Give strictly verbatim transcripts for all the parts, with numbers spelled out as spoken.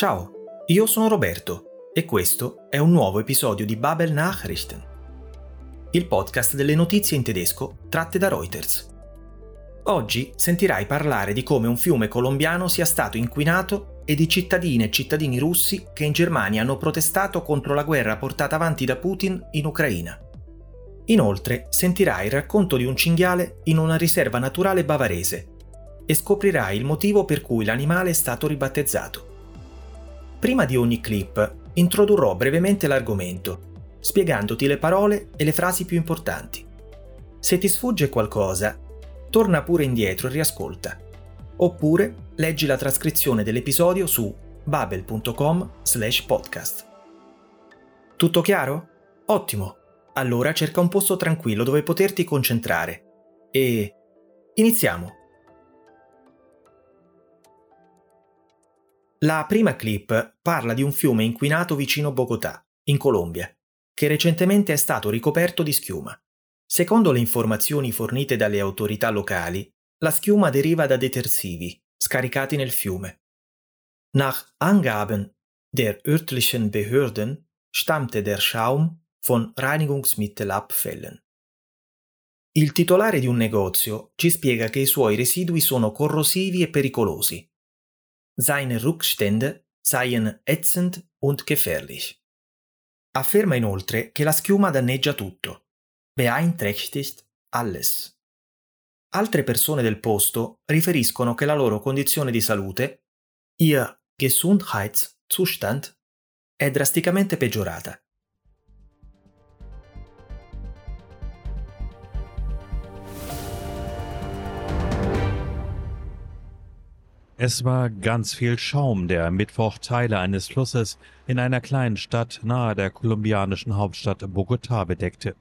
Ciao, io sono Roberto e questo è un nuovo episodio di Babbel Nachrichten, il podcast delle notizie in tedesco tratte da Reuters. Oggi sentirai parlare di come un fiume colombiano sia stato inquinato e di cittadine e cittadini russi che in Germania hanno protestato contro la guerra portata avanti da Putin in Ucraina. Inoltre sentirai il racconto di un cinghiale in una riserva naturale bavarese e scoprirai il motivo per cui l'animale è stato ribattezzato. Prima di ogni clip introdurrò brevemente l'argomento, spiegandoti le parole e le frasi più importanti. Se ti sfugge qualcosa, torna pure indietro e riascolta. Oppure leggi la trascrizione dell'episodio su babbel punto com slash podcast. Tutto chiaro? Ottimo! Allora cerca un posto tranquillo dove poterti concentrare. E... iniziamo! La prima clip parla di un fiume inquinato vicino Bogotá, in Colombia, che recentemente è stato ricoperto di schiuma. Secondo le informazioni fornite dalle autorità locali, la schiuma deriva da detersivi scaricati nel fiume. Nach Angaben der örtlichen Behörden stammte der Schaum von Reinigungsmittelabfällen. Il titolare di un negozio ci spiega che i suoi residui sono corrosivi e pericolosi. Seine Rückstände seien ätzend und gefährlich. Afferma inoltre che la schiuma danneggia tutto. Beeinträchtigt alles. Altre persone del posto riferiscono che la loro condizione di salute, ihr Gesundheitszustand, è drasticamente peggiorata. Es war ganz viel Schaum, der am Mittwoch Teile eines Flusses in einer kleinen Stadt nahe der kolumbianischen Hauptstadt Bogotá bedeckte.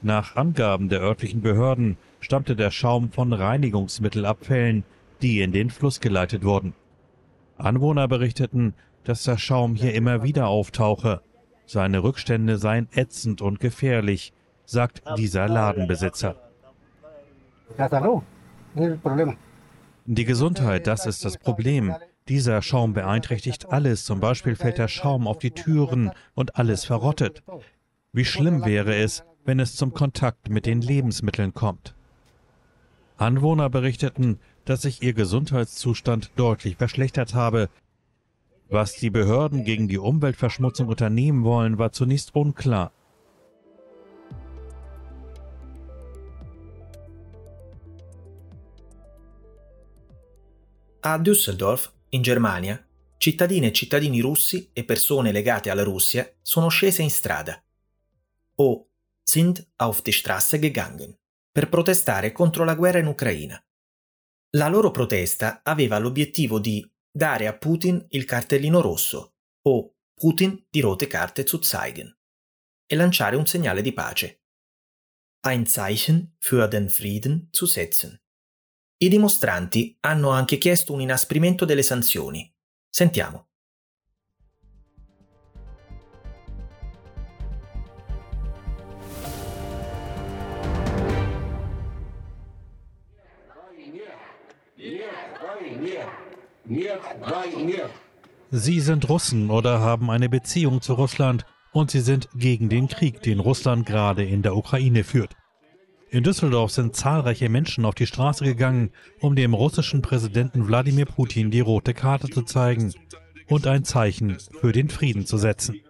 Nach Angaben der örtlichen Behörden stammte der Schaum von Reinigungsmittelabfällen, die in den Fluss geleitet wurden. Anwohner berichteten, dass der Schaum hier immer wieder auftauche. Seine Rückstände seien ätzend und gefährlich, sagt dieser Ladenbesitzer. Die Gesundheit, das ist das Problem. Dieser Schaum beeinträchtigt alles. Zum Beispiel fällt der Schaum auf die Türen und alles verrottet. Wie schlimm wäre es, wenn es zum Kontakt mit den Lebensmitteln kommt? Anwohner berichteten, dass sich ihr Gesundheitszustand deutlich verschlechtert habe. Was die Behörden gegen die Umweltverschmutzung unternehmen wollen, war zunächst unklar. A Düsseldorf, in Germania, cittadine e cittadini russi e persone legate alla Russia sono scese in strada, o sind auf die Straße gegangen, per protestare contro la guerra in Ucraina. La loro protesta aveva l'obiettivo di dare a Putin il cartellino rosso, o Putin die rote Karte zu zeigen, e lanciare un segnale di pace, ein Zeichen für den Frieden zu setzen. I dimostranti hanno anche chiesto un inasprimento delle sanzioni. Sentiamo. Sie sind Russen oder haben eine Beziehung zu Russland und sie sind gegen den Krieg, den Russland gerade in der Ukraine führt. In Düsseldorf sind zahlreiche Menschen auf die Straße gegangen, um dem russischen Präsidenten Wladimir Putin die rote Karte zu zeigen und ein Zeichen für den Frieden zu setzen.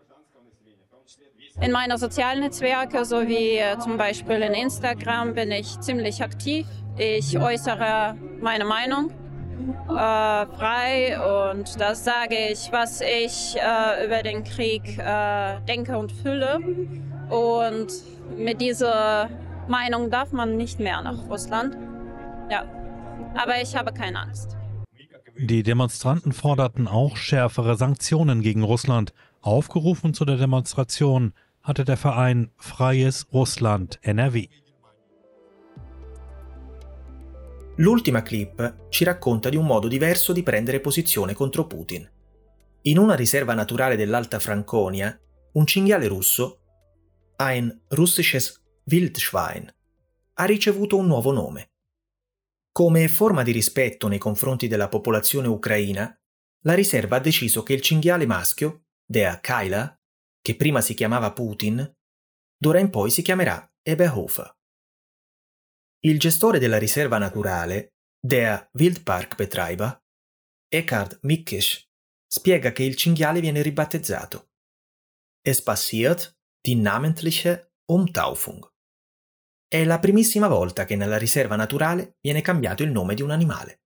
In meinen sozialen Netzwerken, so wie zum Beispiel in Instagram, bin ich ziemlich aktiv. Ich äußere meine Meinung äh, frei und das sage ich, was ich äh, über den Krieg äh, denke und fühle. Und mit dieser Meinung darf man nicht mehr nach Russland. Ja, aber ich habe keine Angst. Die Demonstranten forderten auch schärfere Sanktionen gegen Russland. Aufgerufen zu der Demonstration hatte der Verein Freies Russland N R W. L'ultima clip ci racconta di un modo diverso di prendere posizione contro Putin. In una riserva naturale dell'Alta Franconia, un cinghiale russo, ein russisches Wildschwein, ha ricevuto un nuovo nome. Come forma di rispetto nei confronti della popolazione ucraina, la riserva ha deciso che il cinghiale maschio, Dea Kaila, che prima si chiamava Putin, d'ora in poi si chiamerà Eberhofer. Il gestore della riserva naturale, Dea Wildpark Betreiber, Eckhard Mickisch, spiega che il cinghiale viene ribattezzato. Es passiert die namentliche Umtaufung. È la primissima volta che nella riserva naturale viene cambiato il nome di un animale.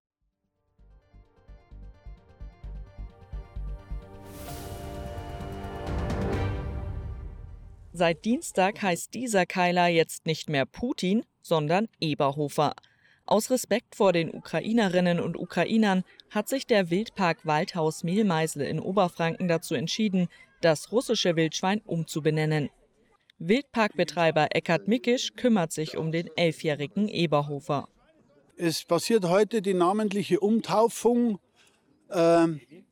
Seit Dienstag heißt dieser Keiler jetzt nicht mehr Putin, sondern Eberhofer. Aus Respekt vor den Ukrainerinnen und Ukrainern hat sich der Wildpark Waldhaus Mehlmeisel in Oberfranken dazu entschieden, das russische Wildschwein umzubenennen. Wildparkbetreiber Eckhard Mickisch kümmert sich um den elfjährigen Eberhofer. Es passiert heute die namentliche Umtaufung äh,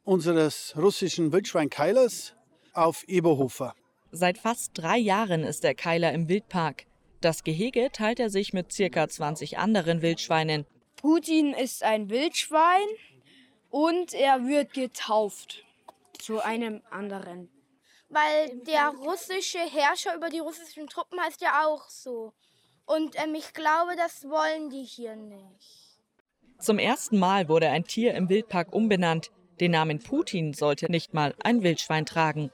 unseres russischen Wildschweinkeilers auf Eberhofer. Seit fast drei Jahren ist der Keiler im Wildpark. Das Gehege teilt er sich mit circa zwanzig anderen Wildschweinen. Putin ist ein Wildschwein und er wird getauft zu einem anderen. Weil der russische Herrscher über die russischen Truppen heißt ja auch so. Und ähm, ich glaube, das wollen die hier nicht. Zum ersten Mal wurde ein Tier im Wildpark umbenannt. Den Namen Putin sollte nicht mal ein Wildschwein tragen.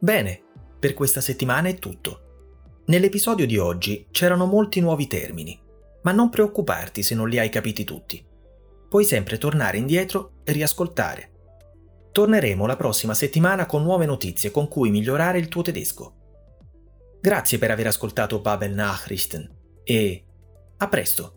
Bene. Per questa settimana è tutto. Nell'episodio di oggi c'erano molti nuovi termini, ma non preoccuparti se non li hai capiti tutti. Puoi sempre tornare indietro e riascoltare. Torneremo la prossima settimana con nuove notizie con cui migliorare il tuo tedesco. Grazie per aver ascoltato Babbel Nachrichten e a presto!